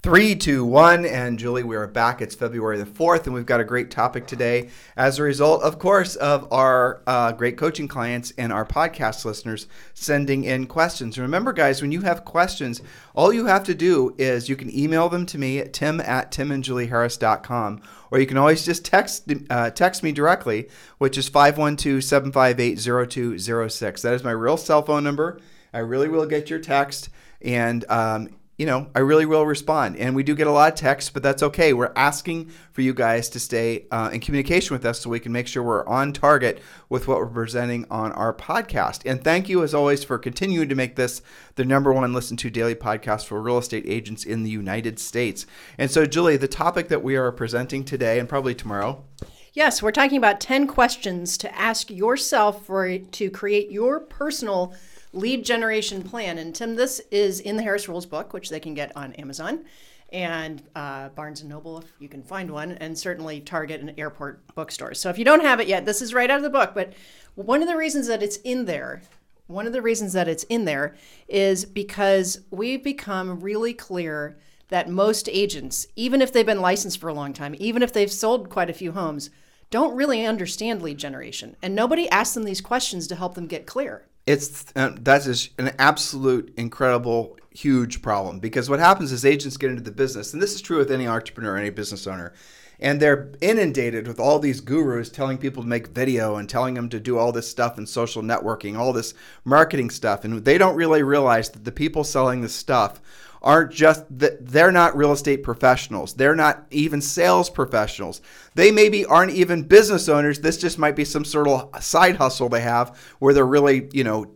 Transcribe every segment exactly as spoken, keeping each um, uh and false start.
Three, two, one, and Julie, we are back. It's February the fourth, and we've got a great topic today as a result, of course, of our uh, great coaching clients and our podcast listeners sending in questions. Remember, guys, when you have questions, all you have to do is you can email them to me at tim at tim and julie harris dot com, or you can always just text uh, text me directly, which is five one two, seven five eight, zero two zero six. That is my real cell phone number. I really will get your text, and um you know, I really will respond. And we do get a lot of texts, but that's okay. We're asking for you guys to stay uh, in communication with us so we can make sure we're on target with what we're presenting on our podcast. And thank you, as always, for continuing to make this the number one listened to daily podcast for real estate agents in the United States. And so, Julie, the topic that we are presenting today and probably tomorrow. Yes, we're talking about ten questions to ask yourself for to create your personal lead generation plan. And Tim, this is in the Harris Rules book, which they can get on Amazon and uh, Barnes and Noble, if you can find one, and certainly Target and airport bookstores. So if you don't have it yet, this is right out of the book. But one of the reasons that it's in there, one of the reasons that it's in there is because we've become really clear that most agents, even if they've been licensed for a long time, even if they've sold quite a few homes, don't really understand lead generation. And nobody asks them these questions to help them get clear. It's uh, that is an absolute, incredible, huge problem, because what happens is agents get into the business, and this is true with any entrepreneur, any business owner, and they're inundated with all these gurus telling people to make video and telling them to do all this stuff and social networking, all this marketing stuff, and they don't really realize that the people selling this stuff aren't just that they're not real estate professionals. They're not even sales professionals. They maybe aren't even business owners. This just might be some sort of side hustle they have where they're really, you know,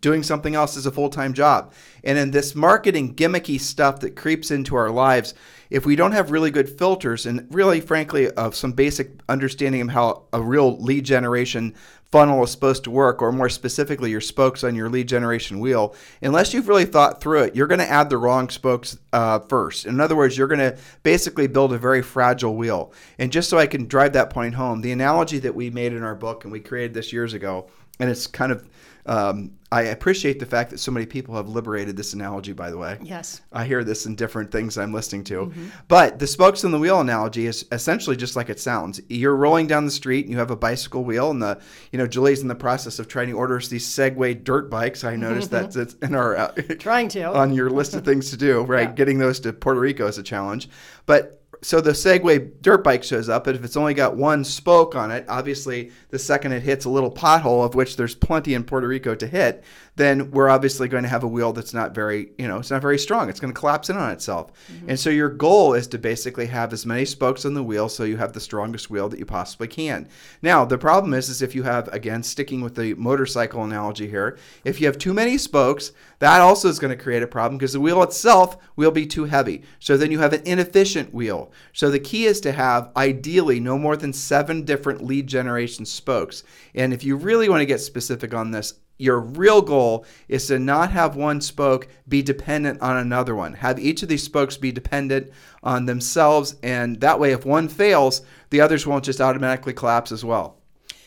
doing something else as a full-time job. And in this marketing gimmicky stuff that creeps into our lives, if we don't have really good filters and really, frankly, of some basic understanding of how a real lead generation funnel is supposed to work, or more specifically, your spokes on your lead generation wheel, unless you've really thought through it, you're going to add the wrong spokes uh, first. In other words, you're going to basically build a very fragile wheel. And just so I can drive that point home, the analogy that we made in our book, and we created this years ago, and it's kind of, um, I appreciate the fact that so many people have liberated this analogy, by the way. Yes. I hear this in different things I'm listening to. Mm-hmm. But the spokes on the wheel analogy is essentially just like it sounds. You're rolling down the street and you have a bicycle wheel, and the, you know, Julie's in the process of trying to order us these Segway dirt bikes. I noticed mm-hmm. that's in our, uh, trying to, on your list of things to do, right? Yeah. Getting those to Puerto Rico is a challenge. But so the Segway dirt bike shows up, and if it's only got one spoke on it, obviously the second it hits a little pothole, of which there's plenty in Puerto Rico to hit, then we're obviously going to have a wheel that's not very, you know, it's not very strong. It's going to collapse in on itself. Mm-hmm. And so your goal is to basically have as many spokes on the wheel so you have the strongest wheel that you possibly can. Now, the problem is, is if you have, again, sticking with the motorcycle analogy here, if you have too many spokes, that also is going to create a problem because the wheel itself will be too heavy. So then you have an inefficient wheel. So the key is to have, ideally, no more than seven different lead generation spokes. And if you really want to get specific on this, your real goal is to not have one spoke be dependent on another one. Have each of these spokes be dependent on themselves, and that way if one fails, the others won't just automatically collapse as well.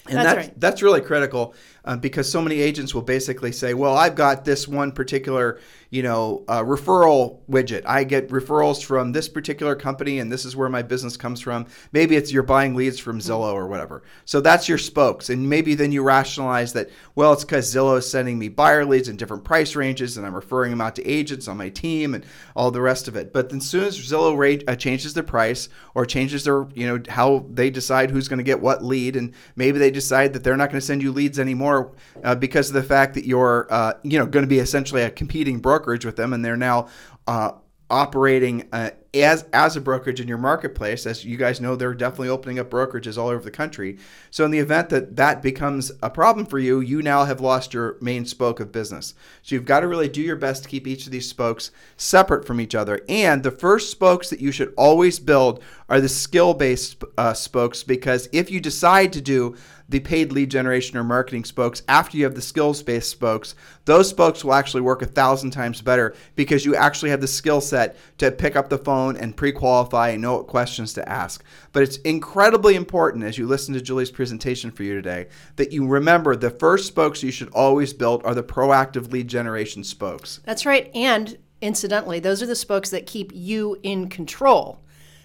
And that's that's, right. that's really critical uh, because so many agents will basically say, well, I've got this one particular, you know, uh, referral widget. I get referrals from this particular company, and this is where my business comes from. Maybe it's you're buying leads from Zillow or whatever. So that's your spokes. And maybe then you rationalize that, well, it's because Zillow is sending me buyer leads in different price ranges, and I'm referring them out to agents on my team and all the rest of it. But then as soon as Zillow rate, uh, changes their price or changes their, you know, how they decide who's going to get what lead, and maybe they decide that they're not going to send you leads anymore uh, because of the fact that you're uh, you know, going to be essentially a competing brokerage with them, and they're now uh, operating uh, as as a brokerage in your marketplace. As you guys know, they're definitely opening up brokerages all over the country. So in the event that that becomes a problem for you, you now have lost your main spoke of business. So you've got to really do your best to keep each of these spokes separate from each other. And the first spokes that you should always build are the skill-based uh, spokes, because if you decide to do the paid lead generation or marketing spokes after you have the skills-based spokes, those spokes will actually work a thousand times better, because you actually have the skill set to pick up the phone and pre-qualify and know what questions to ask. But it's incredibly important, as you listen to Julie's presentation for you today, that you remember the first spokes you should always build are the proactive lead generation spokes. That's right. And incidentally, those are the spokes that keep you in control.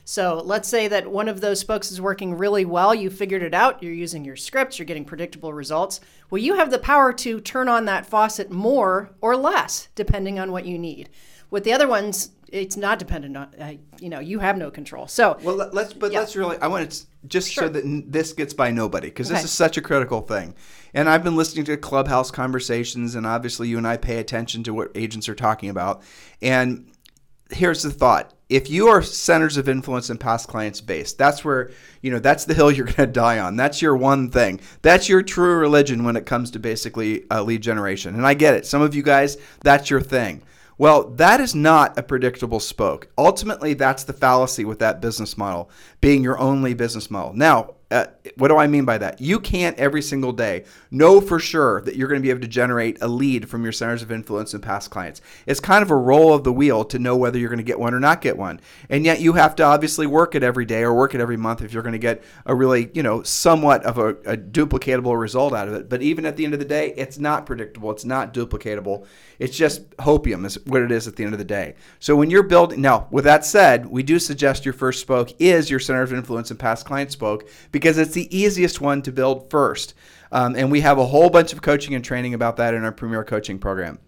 So let's say that one of those spokes is working really well. You figured it out. You're using your scripts. You're getting predictable results. Well, you have the power to turn on that faucet more or less, depending on what you need. With the other ones, it's not dependent on, uh, you know, you have no control. So well, let's, but yeah. let's really, I want to just sure. so that this gets by nobody, because okay. this is such a critical thing. And I've been listening to Clubhouse conversations, and obviously you and I pay attention to what agents are talking about. And here's the thought. If you are centers of influence and past clients based, that's where, you know, that's the hill you're going to die on. That's your one thing. That's your true religion when it comes to basically uh, lead generation. And I get it. Some of you guys, that's your thing. Well, that is not a predictable spoke. Ultimately, that's the fallacy with that business model being your only business model. Now, uh, what do I mean by that? You can't every single day know for sure that you're going to be able to generate a lead from your centers of influence and past clients. It's kind of a roll of the wheel to know whether you're going to get one or not get one. And yet you have to obviously work it every day or work it every month if you're going to get a really, you know, somewhat of a, a duplicatable result out of it. But even at the end of the day, it's not predictable. It's not duplicatable. It's just hopium is what it is at the end of the day. So when you're building, now with that said, we do suggest your first spoke is your center of influence and past client spoke, because it's the easiest one to build first. Um, and we have a whole bunch of coaching and training about that in our Premier Coaching Program.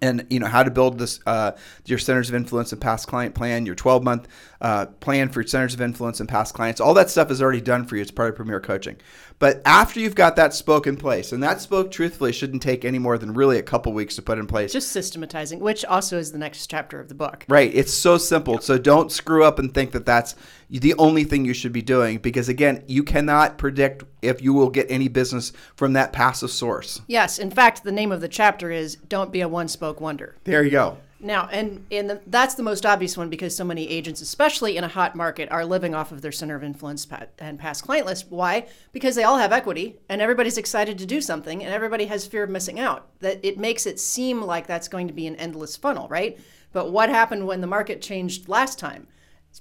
And, you know, how to build this uh, your centers of influence and past client plan, your twelve-month uh, plan for centers of influence and past clients. All that stuff is already done for you. It's part of Premier Coaching. But after you've got that spoke in place, and that spoke, truthfully, shouldn't take any more than really a couple weeks to put in place. Just systematizing, which also is the next chapter of the book. Right. It's so simple. So don't screw up and think that that's the only thing you should be doing, because, again, you cannot predict if you will get any business from that passive source. Yes. In fact, the name of the chapter is Don't Be a One-Spoke Wonder. There you go. Now, and, and the, that's the most obvious one, because so many agents, especially in a hot market, are living off of their center of influence and past client list. Why? Because they all have equity, and everybody's excited to do something, and everybody has fear of missing out. That it makes it seem like that's going to be an endless funnel, right? But what happened when the market changed last time?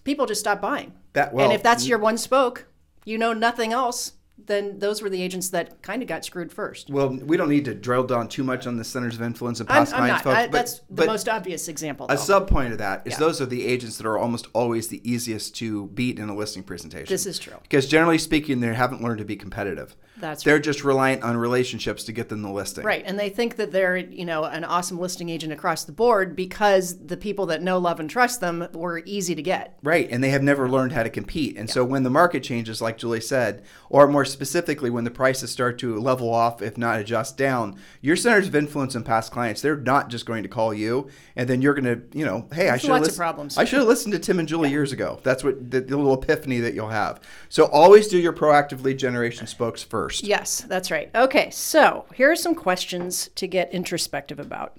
People just stopped buying. That, well, and if that's your one spoke, you know nothing else, then those were the agents that kind of got screwed first. Well, we don't need to drill down too much on the centers of influence and past clients, folks. I, but, that's the most obvious example, though. A sub-point of that is yeah. those are the agents that are almost always the easiest to beat in a listing presentation. This is true. Because generally speaking, they haven't learned to be competitive. That's They're right. just reliant on relationships to get them the listing. Right, and they think that they're, you know, an awesome listing agent across the board because the people that know, love, and trust them were easy to get. Right, and they have never learned how to compete. And yeah. so when the market changes, like Julie said, or more specifically when the prices start to level off, if not adjust down, your centers of influence and past clients, they're not just going to call you and then you're going to, you know, hey, I should have listen- listened to Tim and Julie yeah. years ago. That's what the, the little epiphany that you'll have. So always do your proactive lead generation spokes first. Yes, that's right. Okay, so here are some questions to get introspective about.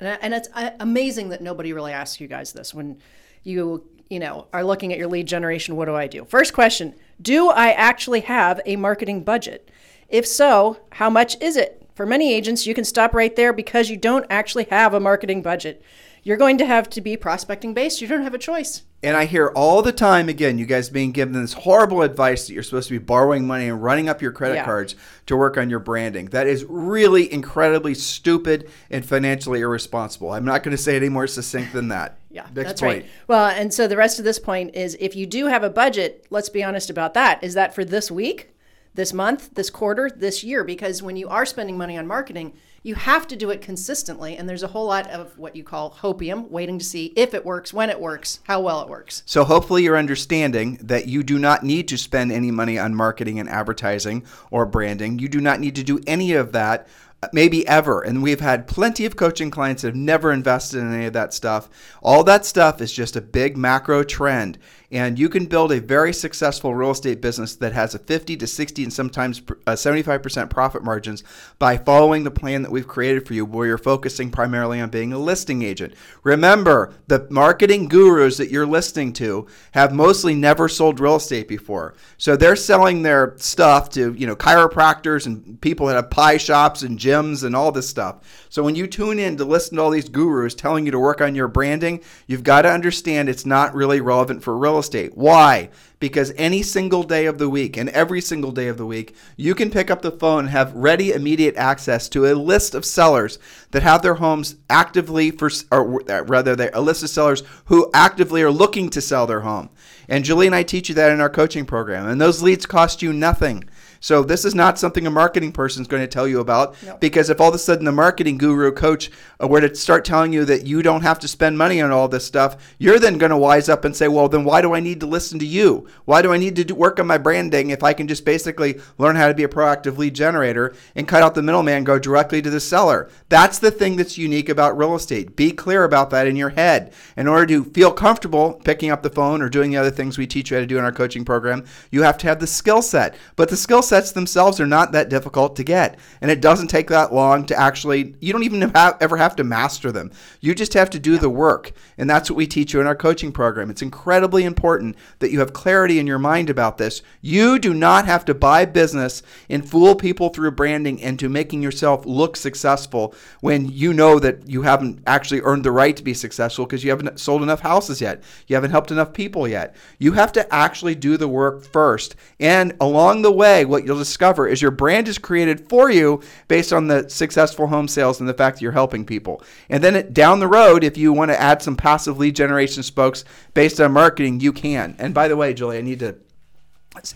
And it's amazing that nobody really asks you guys this when you you know, are looking at your lead generation. What do I do? First question, do I actually have a marketing budget? If so, how much is it? For many agents, you can stop right there because you don't actually have a marketing budget. You're going to have to be prospecting based. You don't have a choice. And I hear all the time, again, you guys being given this horrible advice that you're supposed to be borrowing money and running up your credit yeah. cards to work on your branding. That is really incredibly stupid and financially irresponsible. I'm not going to say it any more succinct than that. Yeah, Next that's point. right. Well, and so the rest of this point is, if you do have a budget, let's be honest about that. Is that for this week, this month, this quarter, this year? Because when you are spending money on marketing, you have to do it consistently, and there's a whole lot of what you call hopium, waiting to see if it works, when it works, how well it works. So hopefully you're understanding that you do not need to spend any money on marketing and advertising or branding. You do not need to do any of that maybe ever. And we've had plenty of coaching clients that have never invested in any of that stuff. All that stuff is just a big macro trend. And you can build a very successful real estate business that has a fifty to sixty and sometimes seventy-five percent profit margins by following the plan that we've created for you, where you're focusing primarily on being a listing agent. Remember, the marketing gurus that you're listening to have mostly never sold real estate before. So they're selling their stuff to, you know, chiropractors and people that have pie shops and gyms and all this stuff. So when you tune in to listen to all these gurus telling you to work on your branding, you've got to understand it's not really relevant for real estate. Why? Because any single day of the week and every single day of the week, you can pick up the phone and have ready, immediate access to a list of sellers that have their homes actively for, or rather they're a list of sellers who actively are looking to sell their home. And Julie and I teach you that in our coaching program. And those leads cost you nothing. So this is not something a marketing person is going to tell you about, no. Because if all of a sudden the marketing guru coach were to start telling you that you don't have to spend money on all this stuff, you're then going to wise up and say, well, then why do I need to listen to you? Why do I need to do work on my branding if I can just basically learn how to be a proactive lead generator and cut out the middleman, go directly to the seller? That's the thing that's unique about real estate. Be clear about that in your head. In order to feel comfortable picking up the phone or doing the other things we teach you how to do in our coaching program, you have to have the skill set. But the skill set themselves are not that difficult to get, and it doesn't take that long to actually, you don't even have, ever have to master them. You just have to do the work, and that's what we teach you in our coaching program. It's incredibly important that you have clarity in your mind about this. You do not have to buy business and fool people through branding into making yourself look successful when you know that you haven't actually earned the right to be successful because you haven't sold enough houses yet. You haven't helped enough people yet. You have to actually do the work first, and along the way, what you'll discover is your brand is created for you based on the successful home sales and the fact that you're helping people. And then it, down the road, if you want to add some passive lead generation spokes based on marketing, you can. And by the way, Julie, I need to,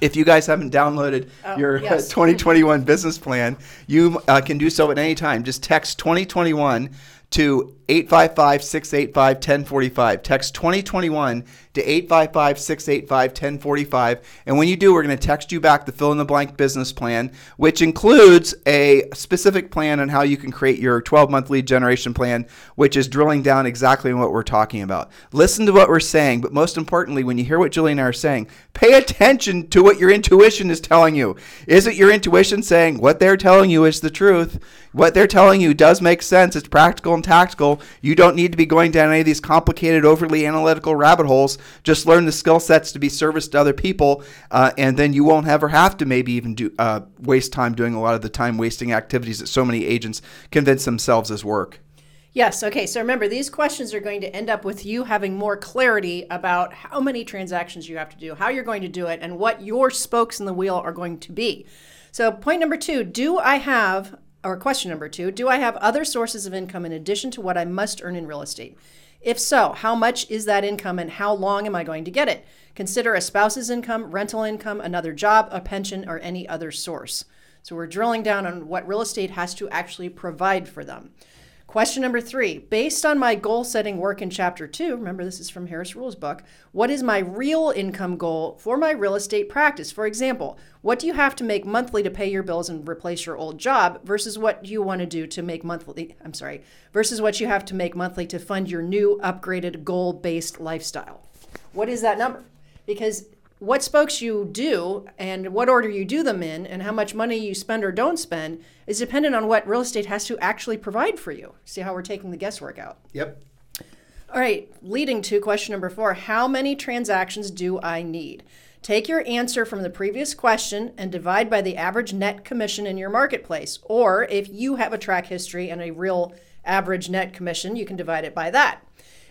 if you guys haven't downloaded oh, your yes. twenty twenty-one business plan, you uh, can do so at any time. Just text twenty twenty-one to eight five five, six eight five, one zero four five. Text twenty twenty-one to eight five five, six eight five, one zero four five. And when you do, we're going to text you back the fill-in-the-blank business plan, which includes a specific plan on how you can create your twelve-month lead generation plan, which is drilling down exactly on what we're talking about. Listen to what we're saying, but most importantly, when you hear what Julie and I are saying, pay attention to what your intuition is telling you. Is it your intuition saying what they're telling you is the truth? What they're telling you does make sense. It's practical and tactical. You don't need to be going down any of these complicated, overly analytical rabbit holes. Just learn the skill sets to be service to other people, uh, and then you won't ever have to maybe even do uh, waste time doing a lot of the time-wasting activities that so many agents convince themselves is work. Yes. Okay. So remember, these questions are going to end up with you having more clarity about how many transactions you have to do, how you're going to do it, and what your spokes in the wheel are going to be. So point number two, do I have... Or question number two, do I have other sources of income in addition to what I must earn in real estate? If so, how much is that income and how long am I going to get it? Consider a spouse's income, rental income, another job, a pension, or any other source. So we're drilling down on what real estate has to actually provide for them. Question number three, based on my goal setting work in chapter two, remember this is from Harris Rules book, what is my real income goal for my real estate practice? For example, what do you have to make monthly to pay your bills and replace your old job versus what you want to do to make monthly, I'm sorry, versus what you have to make monthly to fund your new upgraded goal-based lifestyle? What is that number? Because what spokes you do and what order you do them in and how much money you spend or don't spend is dependent on what real estate has to actually provide for you. See how we're taking the guesswork out? Yep. All right, leading to question number four, how many transactions do I need? Take your answer from the previous question and divide by the average net commission in your marketplace. Or if you have a track history and a real average net commission, you can divide it by that.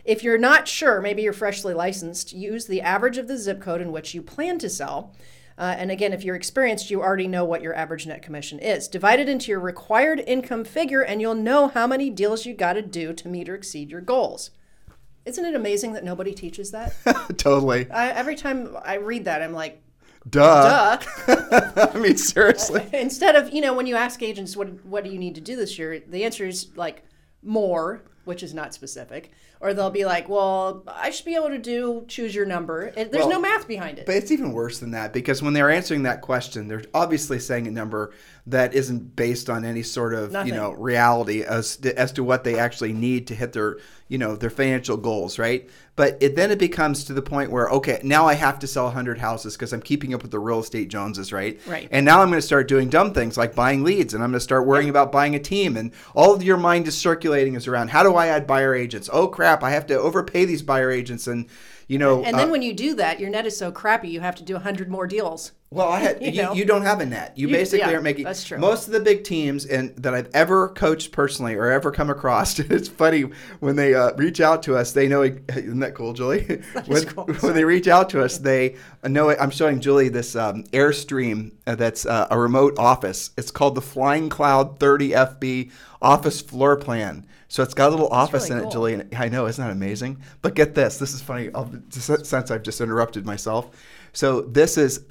If you're not sure, maybe you're freshly licensed, use the average of the zip code in which you plan to sell. Uh, and again, if you're experienced, you already know what your average net commission is. Divide it into your required income figure and you'll know how many deals you got to do to meet or exceed your goals. Isn't it amazing that nobody teaches that? Totally. I, every time I read that, I'm like, duh. Duh. I mean, seriously. Instead of, you know, when you ask agents, what, what do you need to do this year? The answer is like more, which is not specific, or they'll be like, well, I should be able to do choose your number. There's well, no math behind it. But it's even worse than that, because when they're answering that question, they're obviously saying a number that isn't based on any sort of Nothing. you know reality as to, as to what they actually need to hit their you know their financial goals, right? But it, then it becomes to the point where, okay, now I have to sell one hundred houses because I'm keeping up with the real estate Joneses, right? Right. And now I'm going to start doing dumb things like buying leads, and I'm going to start worrying yeah. about buying a team. And all of your mind is circulating is around, how do I add buyer agents? Oh, crap, I have to overpay these buyer agents. And, you know. And then uh, when you do that, your net is so crappy, you have to do one hundred more deals. Well, I had, you, you, you don't have a net. You, you basically yeah, aren't making. That's true. Most of the big teams and that I've ever coached personally or ever come across, it's funny when they uh, reach out to us. They know, isn't that cool, Julie? That when, is cool. When they reach out to us, they know. I'm showing Julie this um, Airstream that's uh, a remote office. It's called the Flying Cloud thirty F B office floor plan. So it's got a little office really in it, cool. Julie. And I know, isn't that amazing? But get this. This is funny. I'll, since I've just interrupted myself, so this is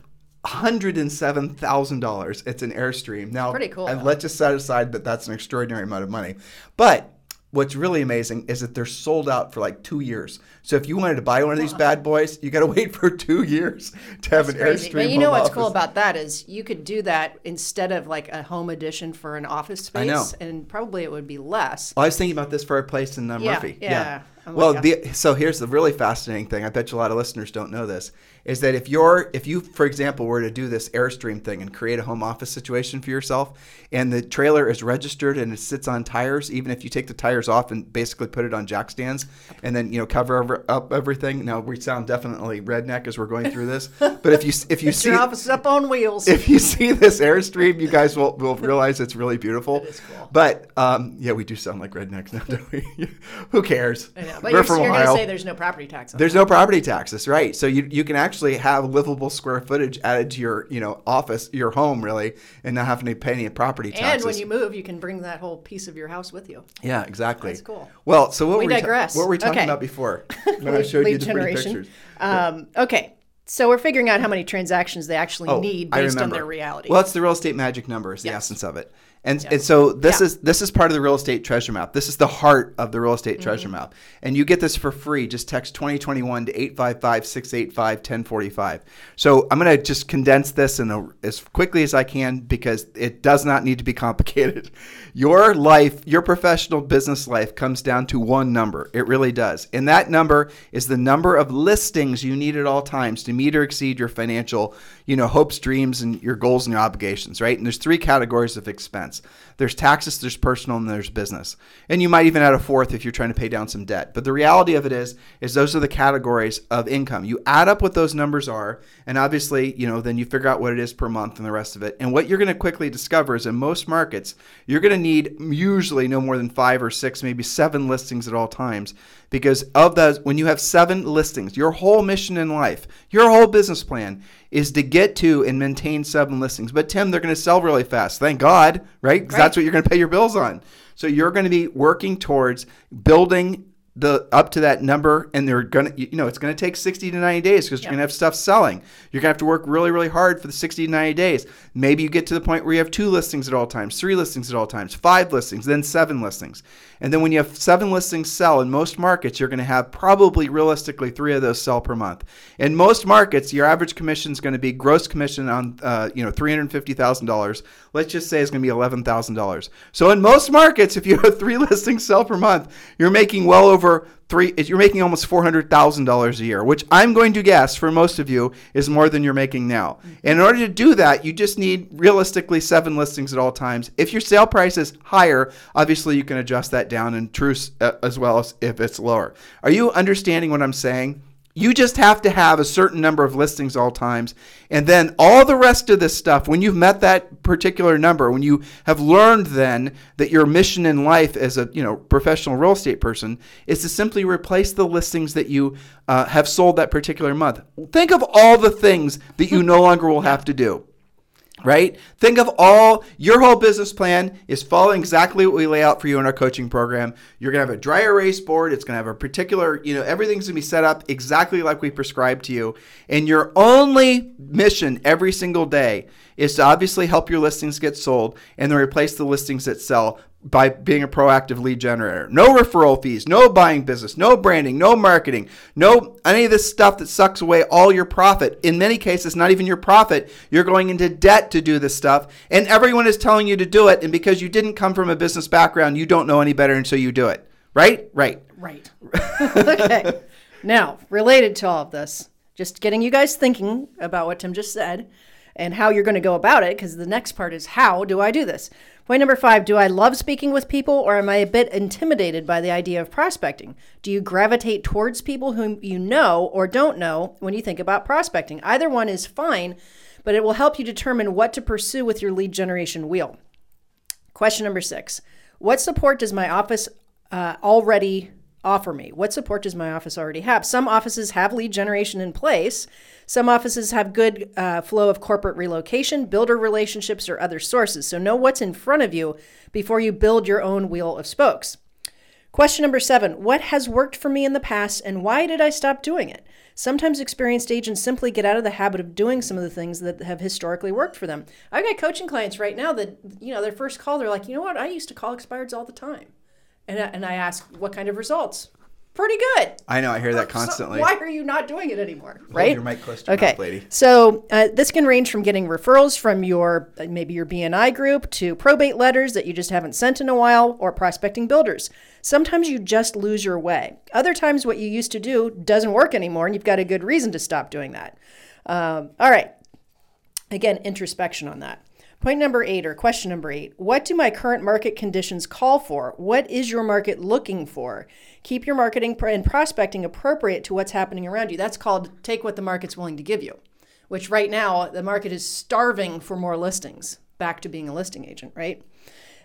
one hundred seven thousand dollars. It's an Airstream. Now, pretty cool, and let's just set aside that that's an extraordinary amount of money. But what's really amazing is that they're sold out for like two years. So if you wanted to buy one of these bad boys, you got to wait for two years to have that's an crazy. Airstream. But you know what's office. Cool about that is you could do that instead of like a home addition for an office space. I know. And probably it would be less. Well, I was thinking about this for a place in uh, yeah, Murphy. Yeah. yeah. Oh, well, the, so here's the really fascinating thing. I bet you a lot of listeners don't know this, is that if you're, if you, for example, were to do this Airstream thing and create a home office situation for yourself, and the trailer is registered and it sits on tires, even if you take the tires off and basically put it on jack stands and then, you know, cover over, up everything. Now, we sound definitely redneck as we're going through this, but if you if you see your office up on wheels, if you see this Airstream, you guys will, will realize it's really beautiful. It is cool. But um, yeah, we do sound like rednecks now, don't we? Who cares? I know. But you're, you're going to say there's no property tax on There's that. no property tax. That's right. So you, you can actually have livable square footage added to your you know office, your home, really, and not having to pay any property taxes. And when you move, you can bring that whole piece of your house with you. Yeah, exactly. That's cool. Well, so what, we were, digress. Ta- what were we talking okay. about before when I showed you the generation. Pretty pictures? Um, yeah. Okay. So we're figuring out how many transactions they actually oh, need based on their reality. Well, it's the real estate magic number. It's the yes. essence of it. And, yes. and so this yeah. is this is part of the real estate treasure map. This is the heart of the real estate mm-hmm. treasure map. And you get this for free. Just text twenty twenty-one to eight five five, six eight five, one zero four five. So I'm going to just condense this in a, as quickly as I can, because it does not need to be complicated. Your life, your professional business life, comes down to one number. It really does. And that number is the number of listings you need at all times to meet or exceed your financial, you know, hopes, dreams, and your goals and your obligations, right? And there's three categories of expense. There's taxes, there's personal, and there's business. And you might even add a fourth if you're trying to pay down some debt. But the reality of it is, is those are the categories of income. You add up what those numbers are, and obviously, you know, then you figure out what it is per month and the rest of it. And what you're going to quickly discover is in most markets, you're going to need usually no more than five or six, maybe seven listings at all times. Because of those, when you have seven listings, your whole mission in life, your whole business plan is to get to and maintain seven listings. But Tim, they're going to sell really fast. Thank God, right? Because right. that's what you're going to pay your bills on. So you're going to be working towards building the up to that number, and they're going to, you know, it's going to take sixty to ninety days because yeah. you're going to have stuff selling. You're going to have to work really, really hard for the sixty to ninety days. Maybe you get to the point where you have two listings at all times, three listings at all times, five listings, then seven listings. And then when you have seven listings sell in most markets, you're going to have probably realistically three of those sell per month. In most markets, your average commission is going to be gross commission on, uh, you know, three hundred fifty thousand dollars. Let's just say it's going to be eleven thousand dollars. So in most markets, if you have three listings sell per month, you're making well over three, you're making almost four hundred thousand dollars a year, which I'm going to guess for most of you is more than you're making now. And in order to do that, you just need realistically seven listings at all times. If your sale price is higher, obviously you can adjust that down and truce uh, as well as if it's lower. Are you understanding what I'm saying? You just have to have a certain number of listings all times. And then all the rest of this stuff, when you've met that particular number, when you have learned then that your mission in life as a you know professional real estate person is to simply replace the listings that you uh, have sold that particular month. Think of all the things that you no longer will have to do. Right? Think of all, your whole business plan is following exactly what we lay out for you in our coaching program. You're going to have a dry erase board. It's going to have a particular, you know, everything's going to be set up exactly like we prescribed to you. And your only mission every single day is to obviously help your listings get sold and then replace the listings that sell by being a proactive lead generator. No referral fees, no buying business, no branding, no marketing, no any of this stuff that sucks away all your profit. In many cases, not even your profit. You're going into debt to do this stuff, and everyone is telling you to do it, and because you didn't come from a business background, you don't know any better, and so you do it. Right? Right. Right. Okay. Now, related to all of this, just getting you guys thinking about what Tim just said and how you're going to go about it, because the next part is, how do I do this? Point number five, do I love speaking with people, or am I a bit intimidated by the idea of prospecting? Do you gravitate towards people whom you know or don't know when you think about prospecting? Either one is fine, but it will help you determine what to pursue with your lead generation wheel. Question number six, what support does my office uh, already offer me? What support does my office already have? Some offices have lead generation in place. Some offices have good uh, flow of corporate relocation, builder relationships, or other sources. So know what's in front of you before you build your own wheel of spokes. Question number seven, what has worked for me in the past, and why did I stop doing it? Sometimes experienced agents simply get out of the habit of doing some of the things that have historically worked for them. I've got coaching clients right now that, you know, their first call, they're like, you know what? I used to call expireds all the time. And I, and I ask, what kind of results? Pretty good. I know. I hear that constantly. So why are you not doing it anymore? Right? Hold your mic close to your mouth, lady. So uh, this can range from getting referrals from your maybe your B N I group to probate letters that you just haven't sent in a while, or prospecting builders. Sometimes you just lose your way. Other times what you used to do doesn't work anymore, and you've got a good reason to stop doing that. Um, all right. Again, introspection on that. Point number eight, or question number eight, what do my current market conditions call for? What is your market looking for? Keep your marketing and prospecting appropriate to what's happening around you. That's called take what the market's willing to give you, which right now the market is starving for more listings. Back to being a listing agent, right?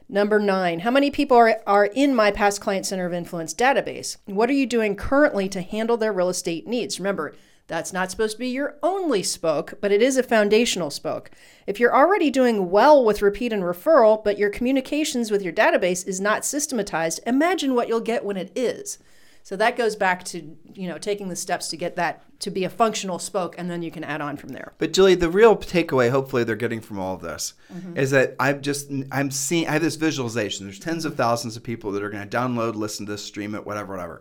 Number nine, how many people are, are in my past client center of influence database? What are you doing currently to handle their real estate needs? Remember, that's not supposed to be your only spoke, but it is a foundational spoke. If you're already doing well with repeat and referral, but your communications with your database is not systematized, imagine what you'll get when it is. So that goes back to, you know, taking the steps to get that to be a functional spoke, and then you can add on from there. But Julie, the real takeaway, hopefully, they're getting from all of this, mm-hmm. is that I've just I'm seeing I have this visualization. There's tens of thousands of people that are going to download, listen to this, stream it, whatever, whatever.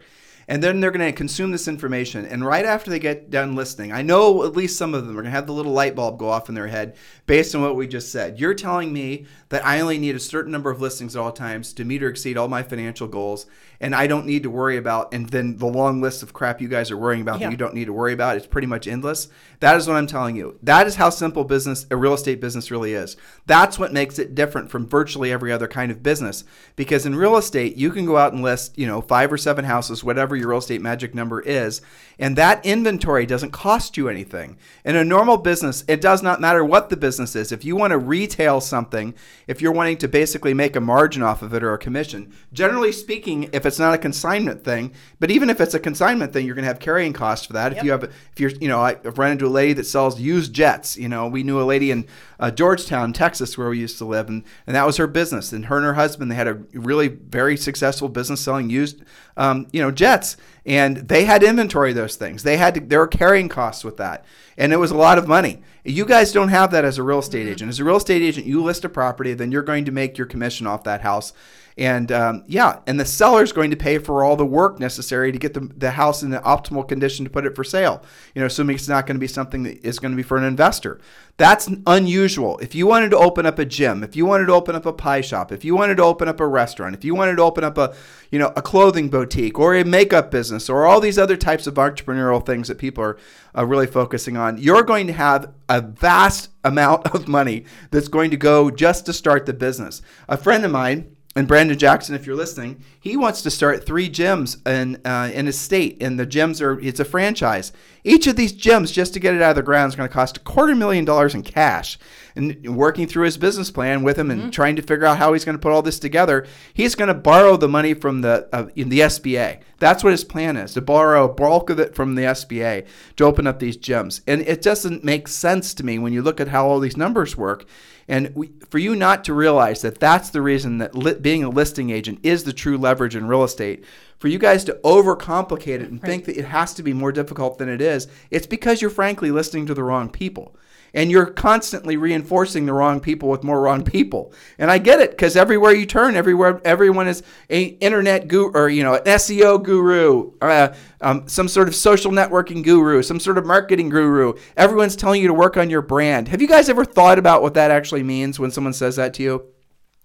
And then they're going to consume this information. And right after they get done listening, I know at least some of them are going to have the little light bulb go off in their head based on what we just said. You're telling me that I only need a certain number of listings at all times to meet or exceed all my financial goals. And I don't need to worry about, and then the long list of crap you guys are worrying about yeah. that you don't need to worry about. It's pretty much endless. That is what I'm telling you. That is how simple business, a real estate business really is. That's what makes it different from virtually every other kind of business. Because in real estate, you can go out and list, you know, five or seven houses, whatever your real estate magic number is, and that inventory doesn't cost you anything. In a normal business, it does not matter what the business is. If you want to retail something, if you're wanting to basically make a margin off of it or a commission, generally speaking, if it's not a consignment thing, but even if it's a consignment thing, you're going to have carrying costs for that. Yep. If you have, if you're, you know, I've run into a lady that sells used jets. You know, we knew a lady in uh, Georgetown, Texas, where we used to live, and, and that was her business. And her and her husband, they had a really very successful business selling used, um, you know, jets. And they had to inventory those things. They had to, there were carrying costs with that. And it was a lot of money. You guys don't have that as a real estate mm-hmm. agent. As a real estate agent, you list a property, then you're going to make your commission off that house. And um, yeah, and the seller's going to pay for all the work necessary to get the, the house in the optimal condition to put it for sale. You know, assuming it's not going to be something that is going to be for an investor. That's unusual. If you wanted to open up a gym, if you wanted to open up a pie shop, if you wanted to open up a restaurant, if you wanted to open up a, you know, a clothing boutique or a makeup business or all these other types of entrepreneurial things that people are uh, really focusing on, you're going to have a vast amount of money that's going to go just to start the business. A friend of mine, and Brandon Jackson, if you're listening, he wants to start three gyms in uh, in his state, and the gyms are, it's a franchise. Each of these gyms, just to get it out of the ground, is going to cost a quarter million dollars in cash. And working through his business plan with him and mm-hmm. trying to figure out how he's going to put all this together, he's going to borrow the money from the uh, in the S B A. That's what his plan is, to borrow a bulk of it from the S B A to open up these gyms. And it doesn't make sense to me when you look at how all these numbers work. And we, for you not to realize that that's the reason that li- being a listing agent is the true leverage in real estate for you guys to overcomplicate it and right. think that it has to be more difficult than it is, it's because you're frankly listening to the wrong people. And you're constantly reinforcing the wrong people with more wrong people. And I get it, because everywhere you turn, everywhere everyone is a internet guru, or you know, an S E O guru, uh, um, some sort of social networking guru, some sort of marketing guru. Everyone's telling you to work on your brand. Have you guys ever thought about what that actually means when someone says that to you?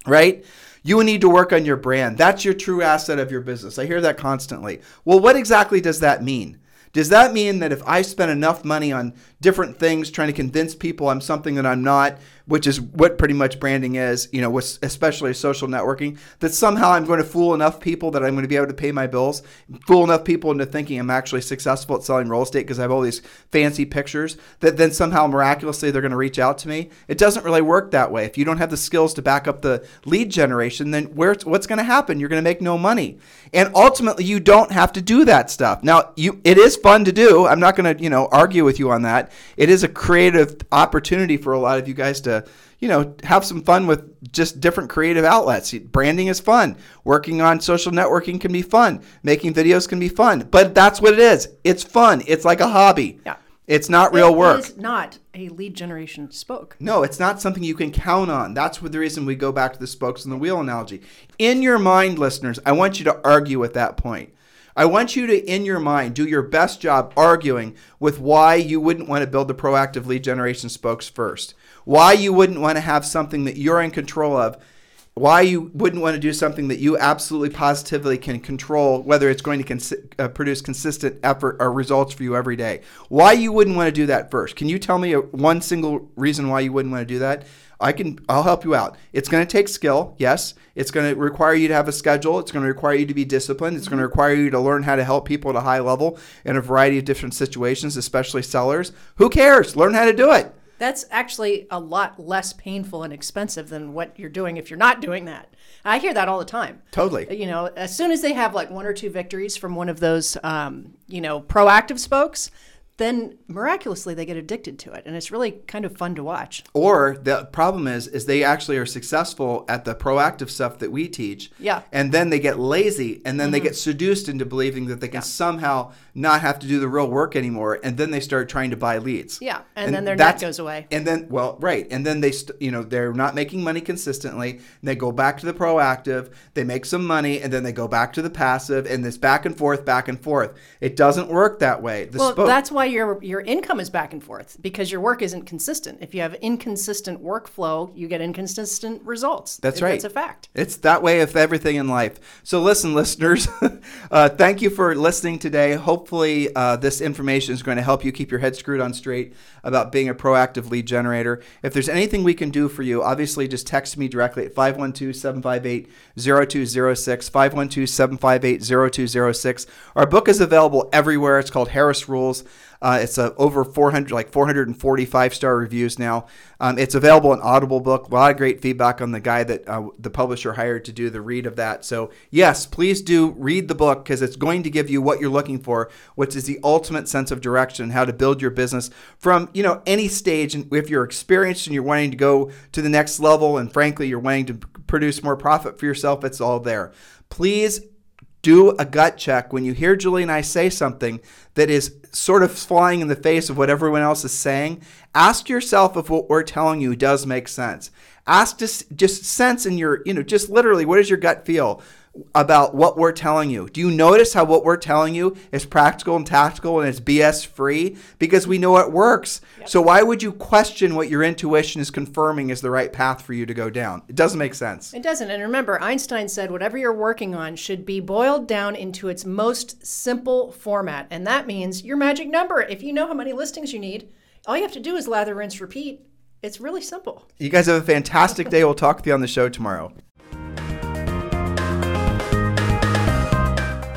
Right? You need to work on your brand. That's your true asset of your business. I hear that constantly. Well, what exactly does that mean? Does that mean that if I spend enough money on different things trying to convince people I'm something that I'm not, which is what pretty much branding is, you know, especially social networking, that somehow I'm going to fool enough people that I'm going to be able to pay my bills, fool enough people into thinking I'm actually successful at selling real estate because I have all these fancy pictures, that then somehow miraculously they're going to reach out to me? It doesn't really work that way. If you don't have the skills to back up the lead generation, then where, what's going to happen? You're going to make no money. And ultimately, you don't have to do that stuff. Now, you it is fun to do. I'm not going to, you know, argue with you on that. It is a creative opportunity for a lot of you guys to, you know, have some fun with just different creative outlets. Branding is fun. Working on social networking can be fun. Making videos can be fun. But that's what it is. It's fun. It's like a hobby. Yeah. It's not real it work. It is not a lead generation spoke. No, it's not something you can count on. That's the reason we go back to the spokes and the wheel analogy. In your mind, listeners, I want you to argue with that point. I want you to, in your mind, do your best job arguing with why you wouldn't want to build the proactive lead generation spokes first, why you wouldn't want to have something that you're in control of, why you wouldn't want to do something that you absolutely positively can control, whether it's going to cons- uh, produce consistent effort or results for you every day. Why you wouldn't want to do that first. Can you tell me a, one single reason why you wouldn't want to do that? I can, I'll help you out. It's going to take skill, yes. It's going to require you to have a schedule. It's going to require you to be disciplined. It's mm-hmm. going to require you to learn how to help people at a high level in a variety of different situations, especially sellers. Who cares? Learn how to do it. That's actually a lot less painful and expensive than what you're doing if you're not doing that. I hear that all the time. Totally. You know, as soon as they have like one or two victories from one of those, um, you know, proactive spokes, then miraculously they get addicted to it. And it's really kind of fun to watch. Or the problem is, is they actually are successful at the proactive stuff that we teach. Yeah. And then they get lazy and then mm-hmm. they get seduced into believing that they can yeah. somehow not have to do the real work anymore. And then they start trying to buy leads. Yeah. And, and then their net goes away. And then, well, right. And then they, st- you know, they're not making money consistently. And they go back to the proactive. They make some money and then they go back to the passive, and this back and forth, back and forth. It doesn't work that way. The well, spoke- that's why your your income is back and forth, because your work isn't consistent. If you have inconsistent workflow, you get inconsistent results. That's right. It's a fact. It's that way of everything in life. So listen, listeners, uh, thank you for listening today. Hopefully uh, this information is going to help you keep your head screwed on straight about being a proactive lead generator. If there's anything we can do for you, obviously just text me directly at five one two, seven five eight, zero two zero six, five one two, seven five eight, zero two zero six. Our book is available everywhere. It's called Harris Rules. Uh, it's uh, over four hundred, like four hundred forty-five star reviews now. Um, it's available in Audible book. A lot of great feedback on the guy that uh, the publisher hired to do the read of that. So yes, please do read the book, because it's going to give you what you're looking for, which is the ultimate sense of direction, how to build your business from, you know, any stage. And if you're experienced and you're wanting to go to the next level, and frankly, you're wanting to produce more profit for yourself, it's all there. Please do a gut check when you hear Julie and I say something that is sort of flying in the face of what everyone else is saying. Ask yourself if what we're telling you does make sense. Ask just, just sense in your, you know, just literally, what does your gut feel about what we're telling you? Do you notice how what we're telling you is practical and tactical and it's B S free? Because we know it works. Yep. So why would you question what your intuition is confirming is the right path for you to go down? It doesn't make sense. It doesn't. And remember, Einstein said whatever you're working on should be boiled down into its most simple format. And that means your magic number. If you know how many listings you need, all you have to do is lather, rinse, repeat. It's really simple. You guys have a fantastic day. We'll talk with you on the show tomorrow.